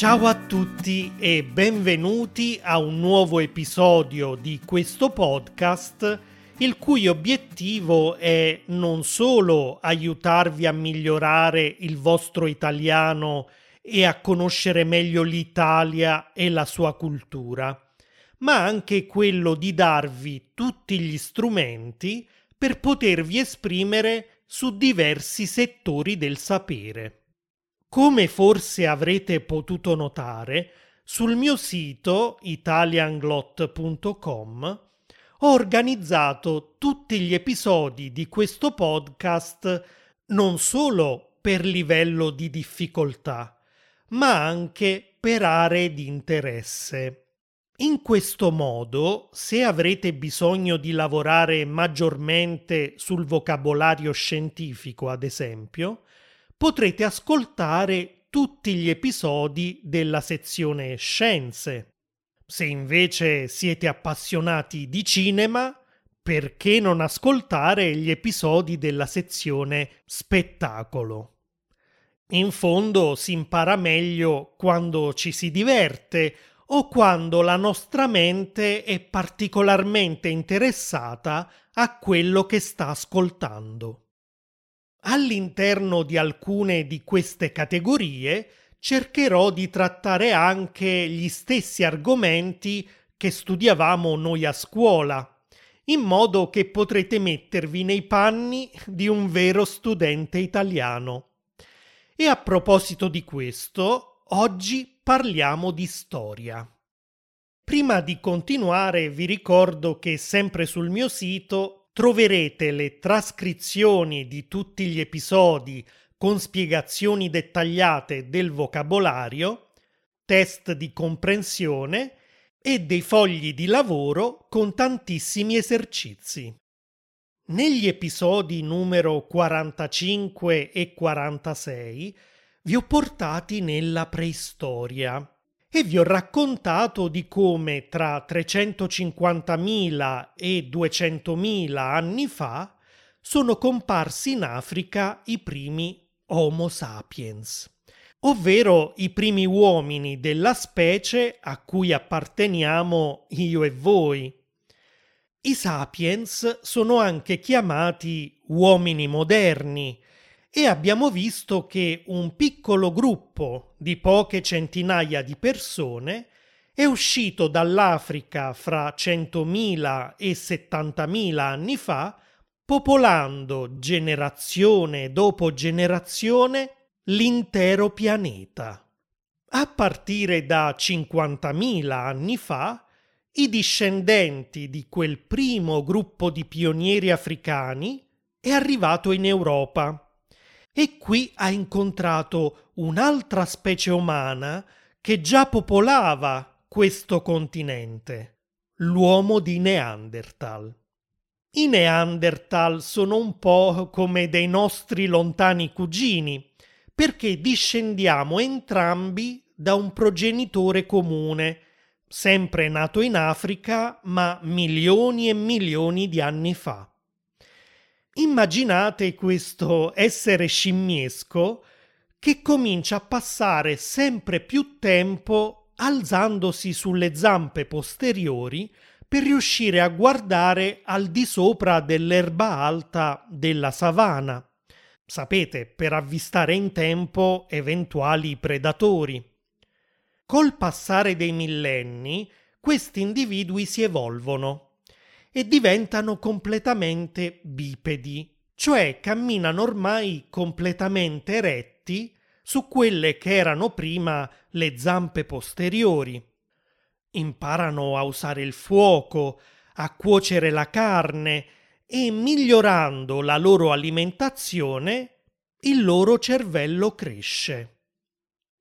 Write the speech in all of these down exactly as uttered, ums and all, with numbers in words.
Ciao a tutti e benvenuti a un nuovo episodio di questo podcast, il cui obiettivo è non solo aiutarvi a migliorare il vostro italiano e a conoscere meglio l'Italia e la sua cultura, ma anche quello di darvi tutti gli strumenti per potervi esprimere su diversi settori del sapere. Come forse avrete potuto notare, sul mio sito italianglot punto com ho organizzato tutti gli episodi di questo podcast non solo per livello di difficoltà, ma anche per aree di interesse. In questo modo, se avrete bisogno di lavorare maggiormente sul vocabolario scientifico, ad esempio, potrete ascoltare tutti gli episodi della sezione Scienze. Se invece siete appassionati di cinema, perché non ascoltare gli episodi della sezione Spettacolo? In fondo si impara meglio quando ci si diverte o quando la nostra mente è particolarmente interessata a quello che sta ascoltando. All'interno di alcune di queste categorie cercherò di trattare anche gli stessi argomenti che studiavamo noi a scuola, in modo che potrete mettervi nei panni di un vero studente italiano. E a proposito di questo, oggi parliamo di storia. Prima di continuare, vi ricordo che sempre sul mio sito troverete le trascrizioni di tutti gli episodi con spiegazioni dettagliate del vocabolario, test di comprensione e dei fogli di lavoro con tantissimi esercizi. Negli episodi numero quarantacinque e quarantasei vi ho portati nella preistoria e vi ho raccontato di come tra trecentocinquantamila e duecentomila anni fa sono comparsi in Africa i primi Homo sapiens, ovvero i primi uomini della specie a cui apparteniamo io e voi. I sapiens sono anche chiamati uomini moderni, e abbiamo visto che un piccolo gruppo di poche centinaia di persone è uscito dall'Africa fra centomila e settantamila anni fa, popolando generazione dopo generazione l'intero pianeta. A partire da cinquantamila anni fa, i discendenti di quel primo gruppo di pionieri africani è arrivato in Europa. E qui ha incontrato un'altra specie umana che già popolava questo continente, l'uomo di Neanderthal. I Neanderthal sono un po' come dei nostri lontani cugini, perché discendiamo entrambi da un progenitore comune, sempre nato in Africa, ma milioni e milioni di anni fa. Immaginate questo essere scimmiesco che comincia a passare sempre più tempo alzandosi sulle zampe posteriori per riuscire a guardare al di sopra dell'erba alta della savana, sapete, per avvistare in tempo eventuali predatori. Col passare dei millenni, questi individui si evolvono e diventano completamente bipedi, cioè camminano ormai completamente eretti su quelle che erano prima le zampe posteriori. Imparano a usare il fuoco, a cuocere la carne e, migliorando la loro alimentazione, il loro cervello cresce.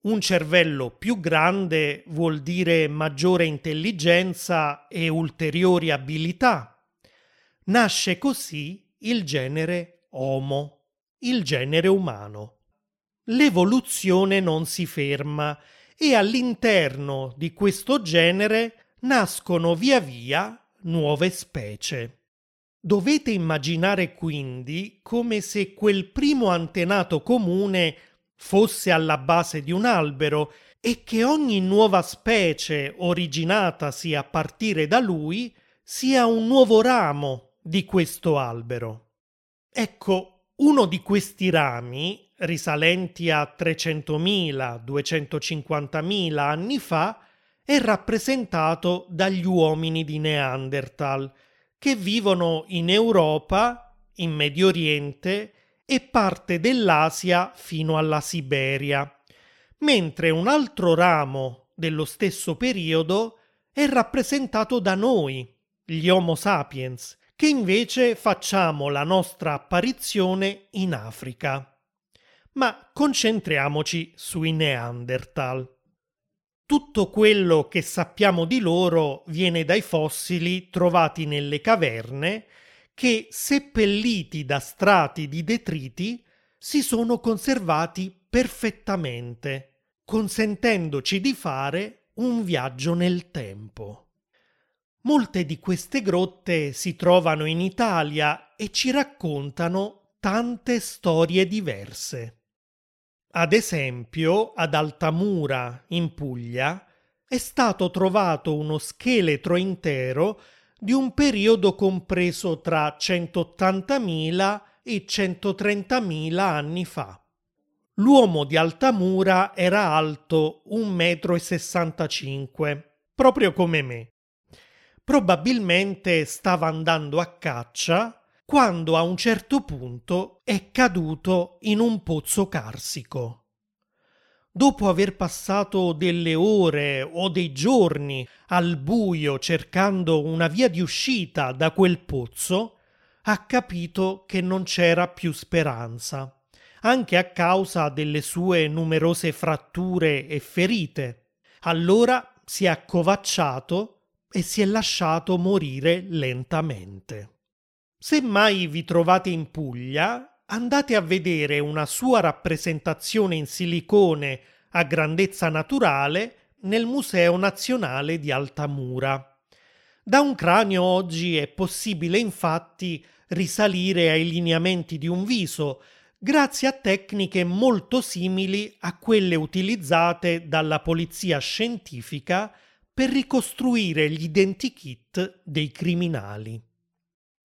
Un cervello più grande vuol dire maggiore intelligenza e ulteriori abilità. Nasce così il genere Homo, il genere umano. L'evoluzione non si ferma e all'interno di questo genere nascono via via nuove specie. Dovete immaginare quindi come se quel primo antenato comune fosse alla base di un albero e che ogni nuova specie originatasi a partire da lui sia un nuovo ramo di questo albero. Ecco, uno di questi rami, risalenti a trecentomila, duecentocinquantamila anni fa, è rappresentato dagli uomini di Neanderthal, che vivono in Europa, in Medio Oriente e parte dell'Asia fino alla Siberia, mentre un altro ramo dello stesso periodo è rappresentato da noi, gli Homo sapiens, che invece facciamo la nostra apparizione in Africa. Ma concentriamoci sui Neanderthal. Tutto quello che sappiamo di loro viene dai fossili trovati nelle caverne che, seppelliti da strati di detriti, si sono conservati perfettamente, consentendoci di fare un viaggio nel tempo. Molte di queste grotte si trovano in Italia e ci raccontano tante storie diverse. Ad esempio, ad Altamura, in Puglia, è stato trovato uno scheletro intero di un periodo compreso tra centottantamila e centotrentamila anni fa. L'uomo di Altamura era alto un metro e sessantacinque, proprio come me. Probabilmente stava andando a caccia quando a un certo punto è caduto in un pozzo carsico. Dopo aver passato delle ore o dei giorni al buio cercando una via di uscita da quel pozzo, ha capito che non c'era più speranza, anche a causa delle sue numerose fratture e ferite. Allora si è accovacciato e si è lasciato morire lentamente. Se mai vi trovate in Puglia, andate a vedere una sua rappresentazione in silicone a grandezza naturale nel Museo Nazionale di Altamura. Da un cranio oggi è possibile infatti risalire ai lineamenti di un viso, grazie a tecniche molto simili a quelle utilizzate dalla polizia scientifica per ricostruire gli identikit dei criminali.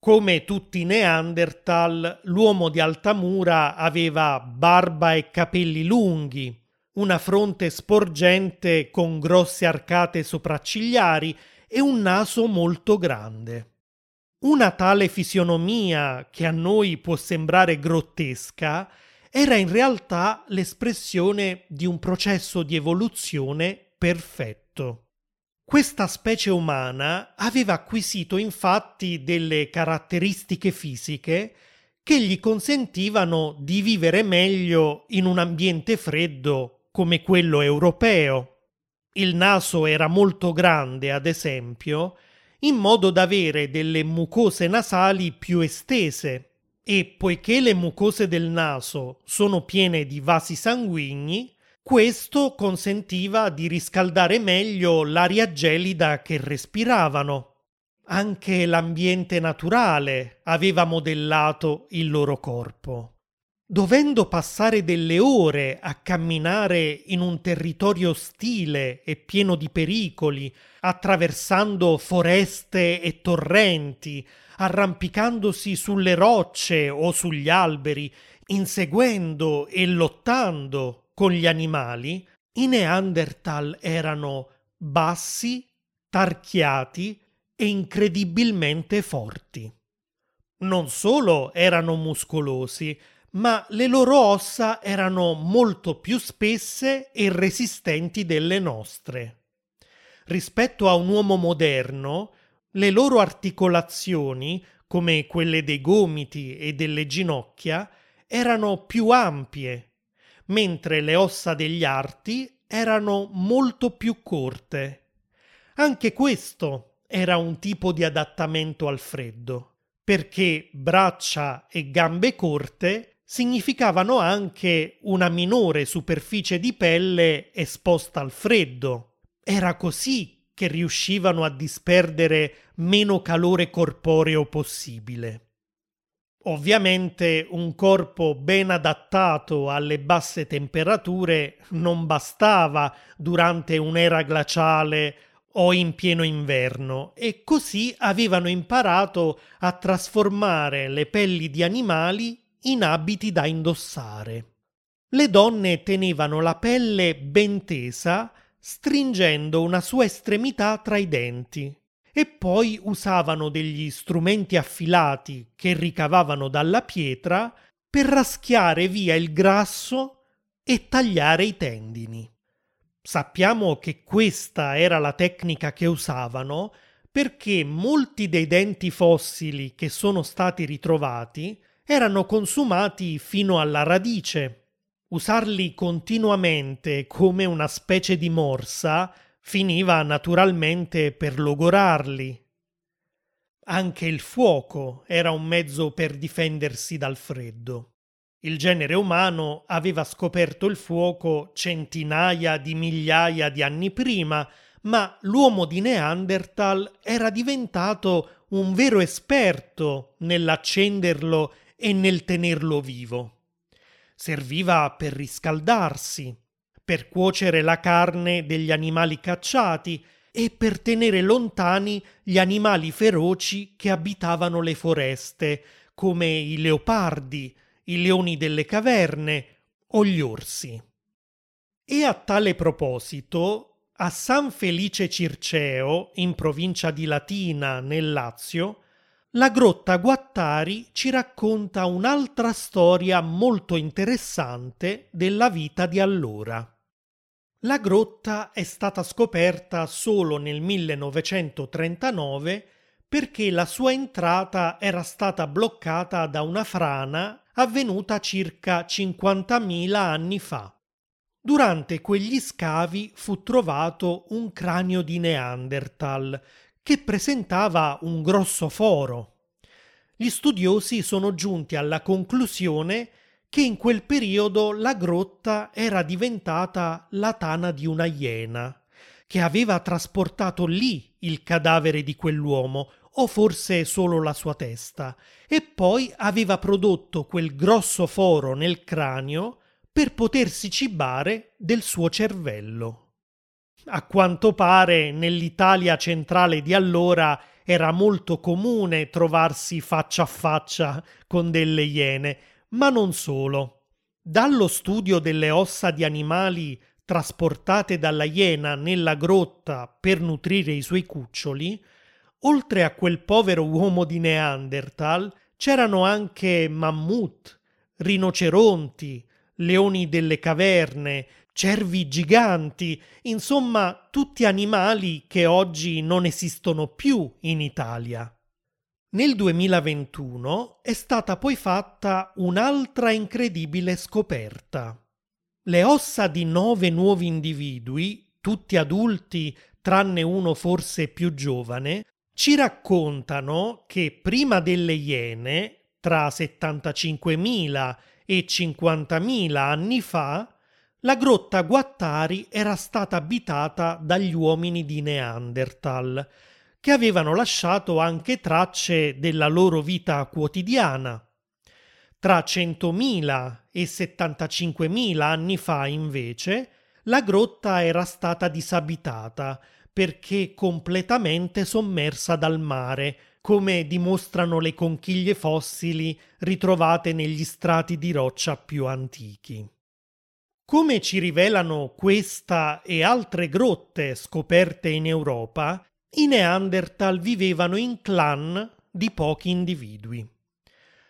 Come tutti i Neanderthal, l'uomo di Altamura aveva barba e capelli lunghi, una fronte sporgente con grosse arcate sopraccigliari e un naso molto grande. Una tale fisionomia, che a noi può sembrare grottesca, era in realtà l'espressione di un processo di evoluzione perfetto. Questa specie umana aveva acquisito infatti delle caratteristiche fisiche che gli consentivano di vivere meglio in un ambiente freddo come quello europeo. Il naso era molto grande, ad esempio, in modo da avere delle mucose nasali più estese e, poiché le mucose del naso sono piene di vasi sanguigni, questo consentiva di riscaldare meglio l'aria gelida che respiravano. Anche l'ambiente naturale aveva modellato il loro corpo. Dovendo passare delle ore a camminare in un territorio ostile e pieno di pericoli, attraversando foreste e torrenti, arrampicandosi sulle rocce o sugli alberi, inseguendo e lottando con gli animali, i Neanderthal erano bassi, tarchiati e incredibilmente forti. Non solo erano muscolosi, ma le loro ossa erano molto più spesse e resistenti delle nostre. Rispetto a un uomo moderno, le loro articolazioni, come quelle dei gomiti e delle ginocchia, erano più ampie, mentre le ossa degli arti erano molto più corte. Anche questo era un tipo di adattamento al freddo, perché braccia e gambe corte significavano anche una minore superficie di pelle esposta al freddo. Era così che riuscivano a disperdere meno calore corporeo possibile. Ovviamente un corpo ben adattato alle basse temperature non bastava durante un'era glaciale o in pieno inverno, e così avevano imparato a trasformare le pelli di animali in abiti da indossare. Le donne tenevano la pelle ben tesa, stringendo una sua estremità tra i denti, e poi usavano degli strumenti affilati che ricavavano dalla pietra per raschiare via il grasso e tagliare i tendini. Sappiamo che questa era la tecnica che usavano perché molti dei denti fossili che sono stati ritrovati erano consumati fino alla radice. Usarli continuamente come una specie di morsa finiva naturalmente per logorarli. Anche il fuoco era un mezzo per difendersi dal freddo. Il genere umano aveva scoperto il fuoco centinaia di migliaia di anni prima, ma l'uomo di Neanderthal era diventato un vero esperto nell'accenderlo e nel tenerlo vivo. Serviva per riscaldarsi, per cuocere la carne degli animali cacciati e per tenere lontani gli animali feroci che abitavano le foreste, come i leopardi, i leoni delle caverne o gli orsi. E a tale proposito, a San Felice Circeo, in provincia di Latina, nel Lazio, la grotta Guattari ci racconta un'altra storia molto interessante della vita di allora. La grotta è stata scoperta solo nel millenovecentotrentanove perché la sua entrata era stata bloccata da una frana avvenuta circa cinquantamila anni fa. Durante quegli scavi fu trovato un cranio di Neanderthal che presentava un grosso foro. Gli studiosi sono giunti alla conclusione che in quel periodo la grotta era diventata la tana di una iena, che aveva trasportato lì il cadavere di quell'uomo, o forse solo la sua testa, e poi aveva prodotto quel grosso foro nel cranio per potersi cibare del suo cervello. A quanto pare nell'Italia centrale di allora era molto comune trovarsi faccia a faccia con delle iene, ma non solo. Dallo studio delle ossa di animali trasportate dalla iena nella grotta per nutrire i suoi cuccioli, oltre a quel povero uomo di Neanderthal c'erano anche mammut, rinoceronti, leoni delle caverne, cervi giganti, insomma tutti animali che oggi non esistono più in Italia. Nel duemilaventuno è stata poi fatta un'altra incredibile scoperta. Le ossa di nove nuovi individui, tutti adulti tranne uno forse più giovane, ci raccontano che prima delle iene, tra settantacinquemila e cinquantamila anni fa, la grotta Guattari era stata abitata dagli uomini di Neanderthal, che avevano lasciato anche tracce della loro vita quotidiana. Tra centomila e settantacinquemila anni fa, invece, la grotta era stata disabitata perché completamente sommersa dal mare, come dimostrano le conchiglie fossili ritrovate negli strati di roccia più antichi. Come ci rivelano questa e altre grotte scoperte in Europa, i Neanderthal vivevano in clan di pochi individui.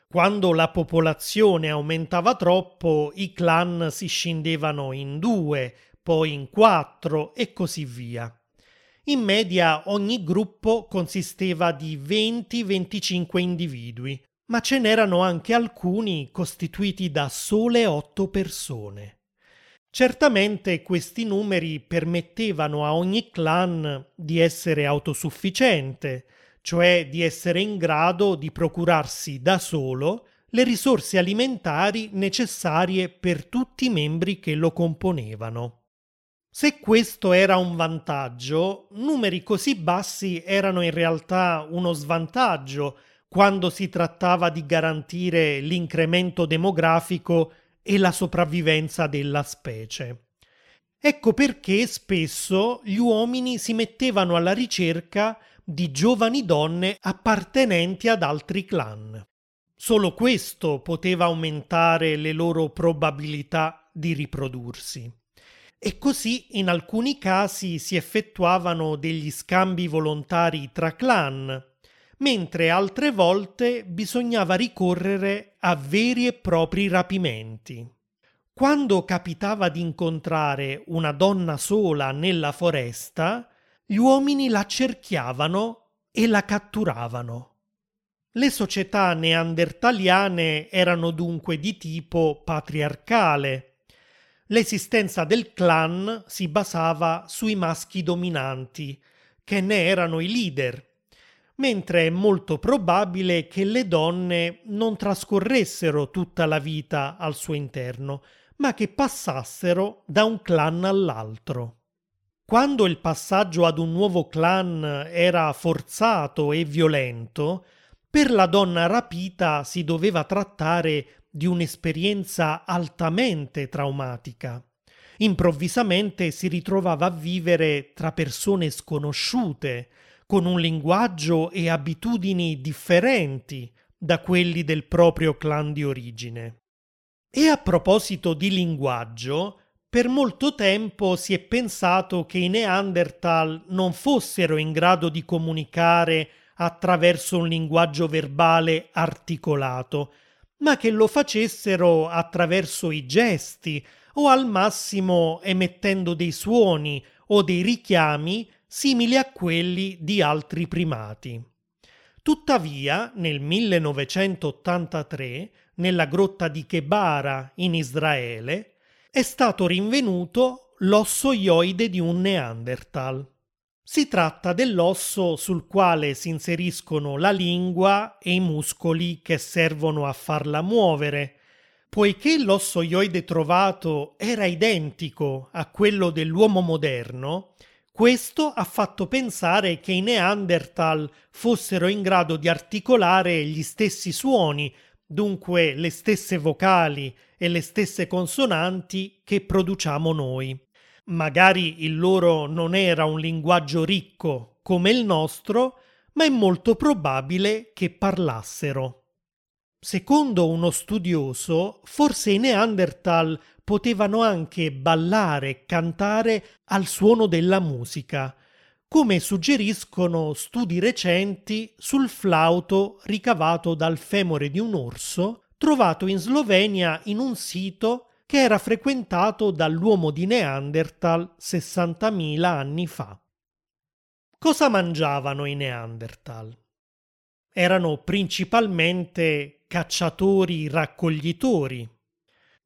Quando la popolazione aumentava troppo, i clan si scindevano in due, poi in quattro e così via. In media ogni gruppo consisteva di venti venticinque individui, ma ce n'erano anche alcuni costituiti da sole otto persone. Certamente questi numeri permettevano a ogni clan di essere autosufficiente, cioè di essere in grado di procurarsi da solo le risorse alimentari necessarie per tutti i membri che lo componevano. Se questo era un vantaggio, numeri così bassi erano in realtà uno svantaggio quando si trattava di garantire l'incremento demografico e la sopravvivenza della specie. Ecco perché spesso gli uomini si mettevano alla ricerca di giovani donne appartenenti ad altri clan. Solo questo poteva aumentare le loro probabilità di riprodursi. E così in alcuni casi si effettuavano degli scambi volontari tra clan, mentre altre volte bisognava ricorrere a veri e propri rapimenti. Quando capitava di incontrare una donna sola nella foresta, gli uomini la cerchiavano e la catturavano. Le società neandertaliane erano dunque di tipo patriarcale. L'esistenza del clan si basava sui maschi dominanti, che ne erano i leader, mentre è molto probabile che le donne non trascorressero tutta la vita al suo interno, ma che passassero da un clan all'altro. Quando il passaggio ad un nuovo clan era forzato e violento, per la donna rapita si doveva trattare di un'esperienza altamente traumatica. Improvvisamente si ritrovava a vivere tra persone sconosciute, con un linguaggio e abitudini differenti da quelli del proprio clan di origine. E a proposito di linguaggio, per molto tempo si è pensato che i Neanderthal non fossero in grado di comunicare attraverso un linguaggio verbale articolato, ma che lo facessero attraverso i gesti o al massimo emettendo dei suoni o dei richiami simili a quelli di altri primati. Tuttavia, nel millenovecentottantatré, nella grotta di Kebara, in Israele, è stato rinvenuto l'osso ioide di un Neanderthal. Si tratta dell'osso sul quale si inseriscono la lingua e i muscoli che servono a farla muovere. Poiché l'osso ioide trovato era identico a quello dell'uomo moderno, questo ha fatto pensare che i Neanderthal fossero in grado di articolare gli stessi suoni, dunque le stesse vocali e le stesse consonanti che produciamo noi. Magari il loro non era un linguaggio ricco come il nostro, ma è molto probabile che parlassero. Secondo uno studioso, forse i Neanderthal potevano anche ballare e cantare al suono della musica, come suggeriscono studi recenti sul flauto ricavato dal femore di un orso trovato in Slovenia in un sito che era frequentato dall'uomo di Neanderthal sessantamila anni fa. Cosa mangiavano i Neanderthal? Erano principalmente cacciatori-raccoglitori.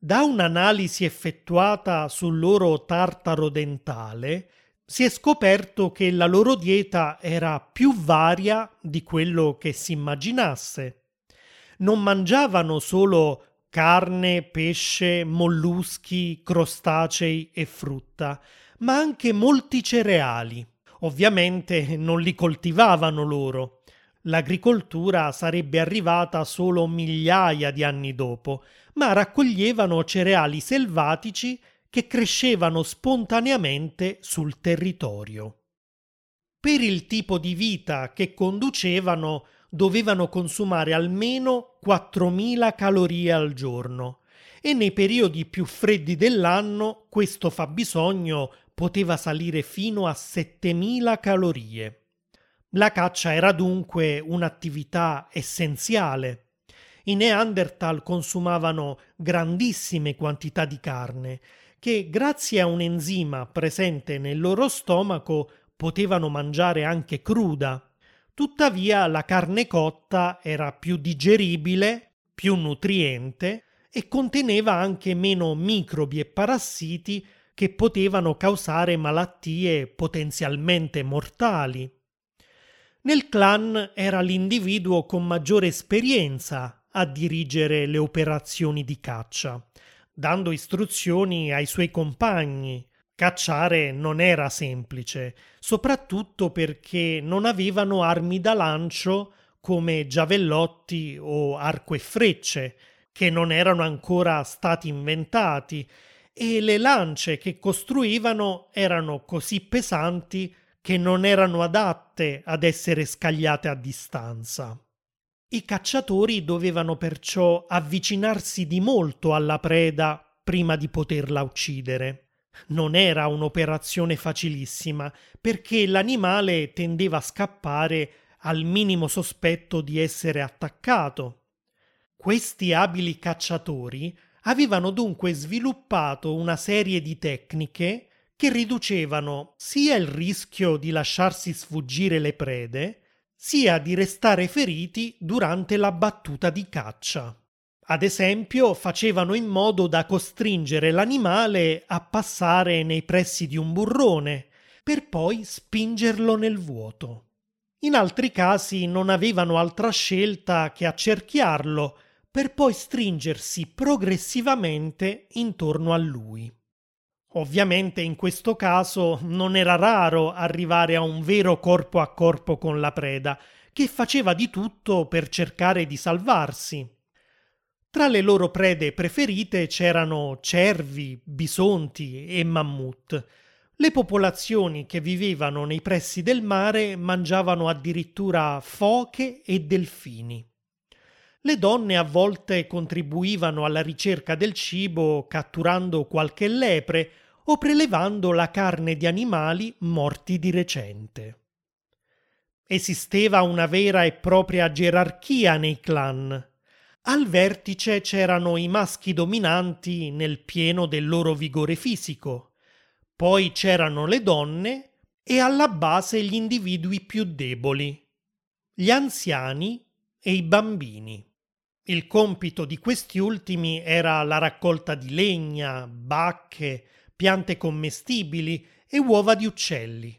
Da un'analisi effettuata sul loro tartaro dentale si è scoperto che la loro dieta era più varia di quello che si immaginasse. Non mangiavano solo carne, pesce, molluschi, crostacei e frutta, ma anche molti cereali. Ovviamente non li coltivavano loro. L'agricoltura sarebbe arrivata solo migliaia di anni dopo, ma raccoglievano cereali selvatici che crescevano spontaneamente sul territorio. Per il tipo di vita che conducevano, dovevano consumare almeno quattromila calorie al giorno e nei periodi più freddi dell'anno questo fabbisogno poteva salire fino a settemila calorie. La caccia era dunque un'attività essenziale. I Neanderthal consumavano grandissime quantità di carne che, grazie a un enzima presente nel loro stomaco, potevano mangiare anche cruda. Tuttavia la carne cotta era più digeribile, più nutriente e conteneva anche meno microbi e parassiti che potevano causare malattie potenzialmente mortali. Nel clan era l'individuo con maggiore esperienza a dirigere le operazioni di caccia, dando istruzioni ai suoi compagni. Cacciare non era semplice, soprattutto perché non avevano armi da lancio come giavellotti o arco e frecce, che non erano ancora stati inventati, e le lance che costruivano erano così pesanti che non erano adatte ad essere scagliate a distanza. I cacciatori dovevano perciò avvicinarsi di molto alla preda prima di poterla uccidere. Non era un'operazione facilissima, perché l'animale tendeva a scappare al minimo sospetto di essere attaccato. Questi abili cacciatori avevano dunque sviluppato una serie di tecniche che riducevano sia il rischio di lasciarsi sfuggire le prede, sia di restare feriti durante la battuta di caccia. Ad esempio, facevano in modo da costringere l'animale a passare nei pressi di un burrone, per poi spingerlo nel vuoto. In altri casi non avevano altra scelta che accerchiarlo, per poi stringersi progressivamente intorno a lui. Ovviamente in questo caso non era raro arrivare a un vero corpo a corpo con la preda, che faceva di tutto per cercare di salvarsi. Tra le loro prede preferite c'erano cervi, bisonti e mammut. Le popolazioni che vivevano nei pressi del mare mangiavano addirittura foche e delfini. Le donne a volte contribuivano alla ricerca del cibo catturando qualche lepre o prelevando la carne di animali morti di recente. Esisteva una vera e propria gerarchia nei clan. Al vertice c'erano i maschi dominanti nel pieno del loro vigore fisico, poi c'erano le donne e alla base gli individui più deboli, gli anziani e i bambini. Il compito di questi ultimi era la raccolta di legna, bacche, piante commestibili e uova di uccelli.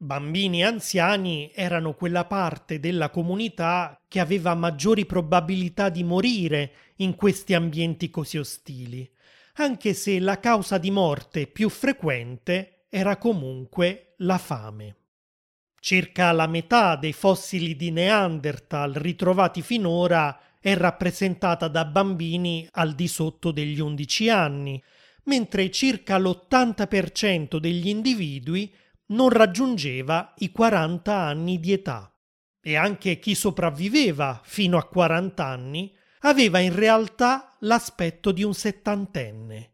Bambini e anziani erano quella parte della comunità che aveva maggiori probabilità di morire in questi ambienti così ostili, anche se la causa di morte più frequente era comunque la fame. Circa la metà dei fossili di Neanderthal ritrovati finora è rappresentata da bambini al di sotto degli undici anni, mentre circa l'ottanta per cento degli individui non raggiungeva i quaranta anni di età, e anche chi sopravviveva fino a quaranta anni aveva in realtà l'aspetto di un settantenne.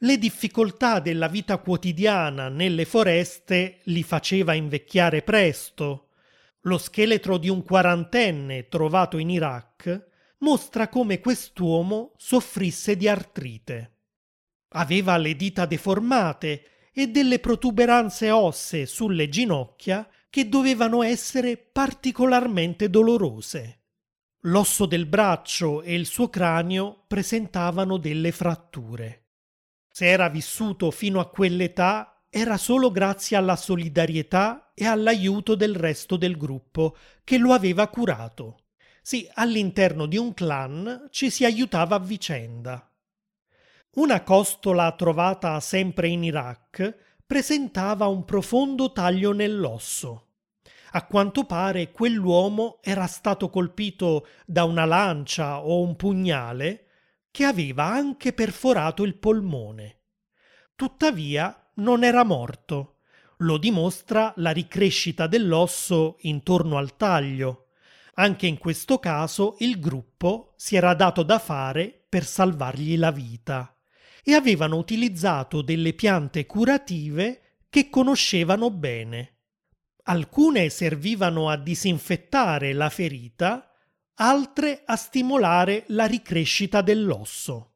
Le difficoltà della vita quotidiana nelle foreste li faceva invecchiare presto. Lo scheletro di un quarantenne trovato in Iraq mostra come quest'uomo soffrisse di artrite. Aveva le dita deformate e delle protuberanze ossee sulle ginocchia che dovevano essere particolarmente dolorose. L'osso del braccio e il suo cranio presentavano delle fratture. Se era vissuto fino a quell'età era solo grazie alla solidarietà e all'aiuto del resto del gruppo che lo aveva curato. Sì, all'interno di un clan ci si aiutava a vicenda. Una costola trovata sempre in Iraq presentava un profondo taglio nell'osso. A quanto pare quell'uomo era stato colpito da una lancia o un pugnale che aveva anche perforato il polmone. Tuttavia non era morto. Lo dimostra la ricrescita dell'osso intorno al taglio. Anche in questo caso il gruppo si era dato da fare per salvargli la vita, e avevano utilizzato delle piante curative che conoscevano bene. Alcune servivano a disinfettare la ferita, altre a stimolare la ricrescita dell'osso.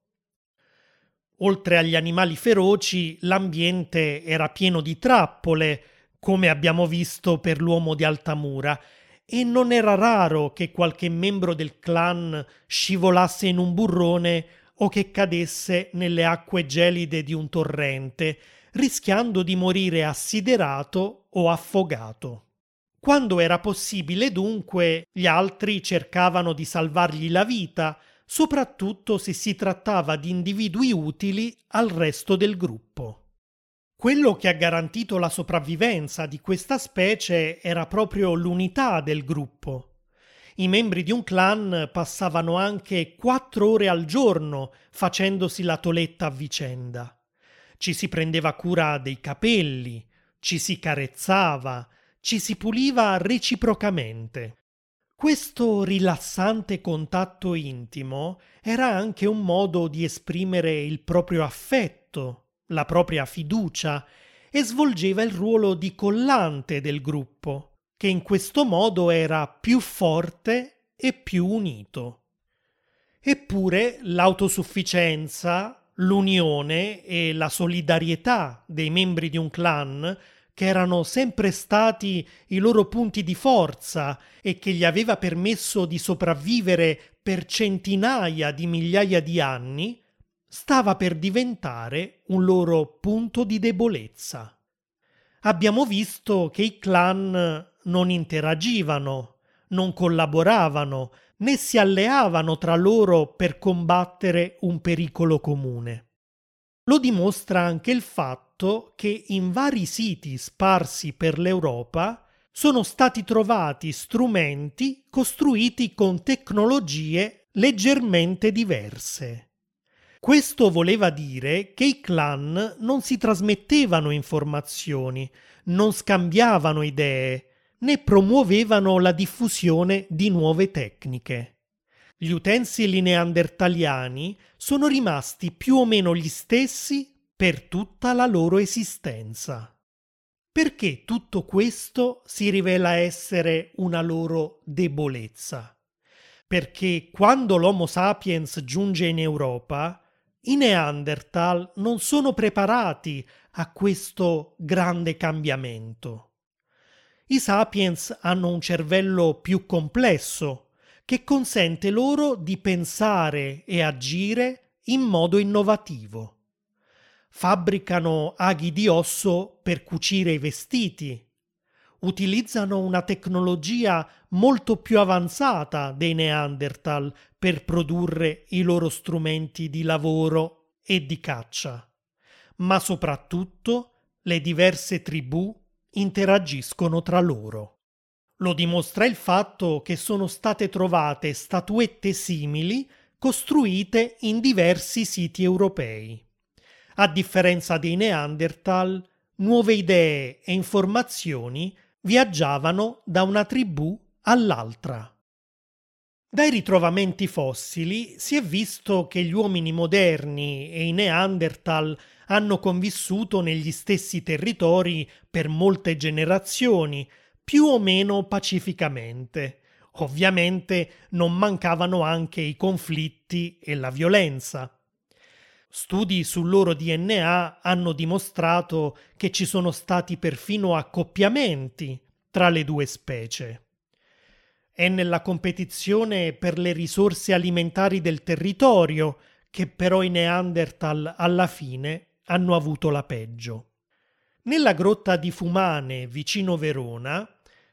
Oltre agli animali feroci, l'ambiente era pieno di trappole, come abbiamo visto per l'uomo di Altamura, e non era raro che qualche membro del clan scivolasse in un burrone o che cadesse nelle acque gelide di un torrente, rischiando di morire assiderato o affogato. Quando era possibile, dunque, gli altri cercavano di salvargli la vita, soprattutto se si trattava di individui utili al resto del gruppo. Quello che ha garantito la sopravvivenza di questa specie era proprio l'unità del gruppo. I membri di un clan passavano anche quattro ore al giorno facendosi la toletta a vicenda. Ci si prendeva cura dei capelli, ci si carezzava, ci si puliva reciprocamente. Questo rilassante contatto intimo era anche un modo di esprimere il proprio affetto, la propria fiducia, e svolgeva il ruolo di collante del gruppo, che in questo modo era più forte e più unito. Eppure l'autosufficienza, l'unione e la solidarietà dei membri di un clan, che erano sempre stati i loro punti di forza e che gli aveva permesso di sopravvivere per centinaia di migliaia di anni, stava per diventare un loro punto di debolezza. Abbiamo visto che i clan non interagivano, non collaboravano, né si alleavano tra loro per combattere un pericolo comune. Lo dimostra anche il fatto che in vari siti sparsi per l'Europa sono stati trovati strumenti costruiti con tecnologie leggermente diverse. Questo voleva dire che i clan non si trasmettevano informazioni, non scambiavano idee, né promuovevano la diffusione di nuove tecniche. Gli utensili neandertaliani sono rimasti più o meno gli stessi per tutta la loro esistenza. Perché tutto questo si rivela essere una loro debolezza? Perché quando l'Homo sapiens giunge in Europa, i Neanderthal non sono preparati a questo grande cambiamento. I sapiens hanno un cervello più complesso, che consente loro di pensare e agire in modo innovativo. Fabbricano aghi di osso per cucire i vestiti. Utilizzano una tecnologia molto più avanzata dei Neanderthal per produrre i loro strumenti di lavoro e di caccia. Ma soprattutto le diverse tribù interagiscono tra loro. Lo dimostra il fatto che sono state trovate statuette simili costruite in diversi siti europei. A differenza dei Neanderthal, nuove idee e informazioni viaggiavano da una tribù all'altra. Dai ritrovamenti fossili si è visto che gli uomini moderni e i Neanderthal hanno convissuto negli stessi territori per molte generazioni, più o meno pacificamente. Ovviamente non mancavano anche i conflitti e la violenza. Studi sul loro D N A hanno dimostrato che ci sono stati perfino accoppiamenti tra le due specie. È nella competizione per le risorse alimentari del territorio che però i Neanderthal alla fine hanno avuto la peggio. Nella grotta di Fumane, vicino Verona,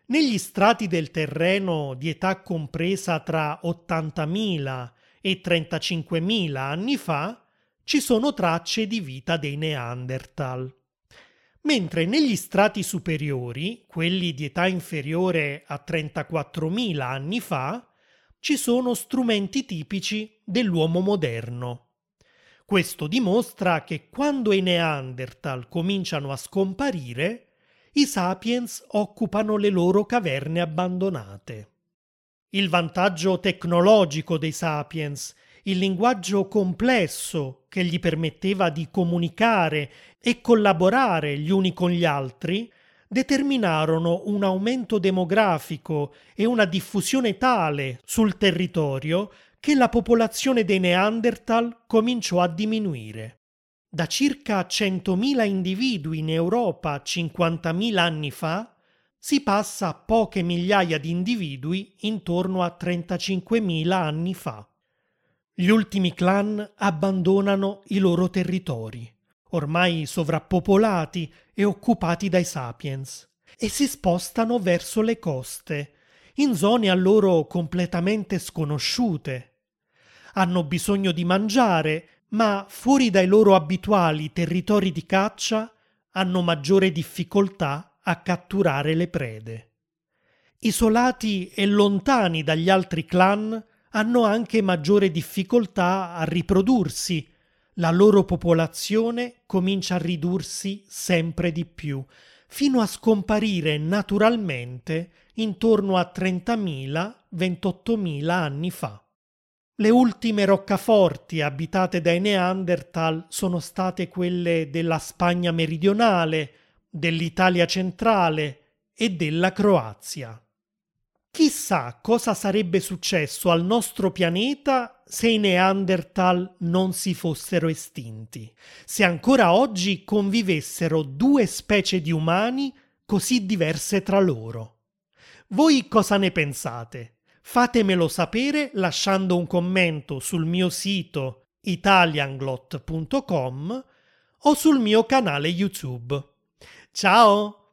negli strati del terreno di età compresa tra ottantamila e trentacinquemila anni fa, ci sono tracce di vita dei Neanderthal. Mentre negli strati superiori, quelli di età inferiore a trentaquattromila anni fa, ci sono strumenti tipici dell'uomo moderno. Questo dimostra che quando i Neanderthal cominciano a scomparire, i sapiens occupano le loro caverne abbandonate. Il vantaggio tecnologico dei sapiens, il linguaggio complesso che gli permetteva di comunicare e collaborare gli uni con gli altri, determinarono un aumento demografico e una diffusione tale sul territorio che la popolazione dei Neanderthal cominciò a diminuire. Da circa centomila individui in Europa cinquantamila anni fa, si passa a poche migliaia di individui intorno a trentacinquemila anni fa. Gli ultimi clan abbandonano i loro territori, ormai sovrappopolati e occupati dai sapiens, e si spostano verso le coste, in zone a loro completamente sconosciute. Hanno bisogno di mangiare, ma fuori dai loro abituali territori di caccia hanno maggiore difficoltà a catturare le prede. Isolati e lontani dagli altri clan, hanno anche maggiore difficoltà a riprodursi. La loro popolazione comincia a ridursi sempre di più, fino a scomparire naturalmente intorno a trentamila ventottomila anni fa. Le ultime roccaforti abitate dai Neanderthal sono state quelle della Spagna meridionale, dell'Italia centrale e della Croazia. Chissà cosa sarebbe successo al nostro pianeta se i Neanderthal non si fossero estinti, se ancora oggi convivessero due specie di umani così diverse tra loro. Voi cosa ne pensate? Fatemelo sapere lasciando un commento sul mio sito italianglot punto com o sul mio canale YouTube. Ciao!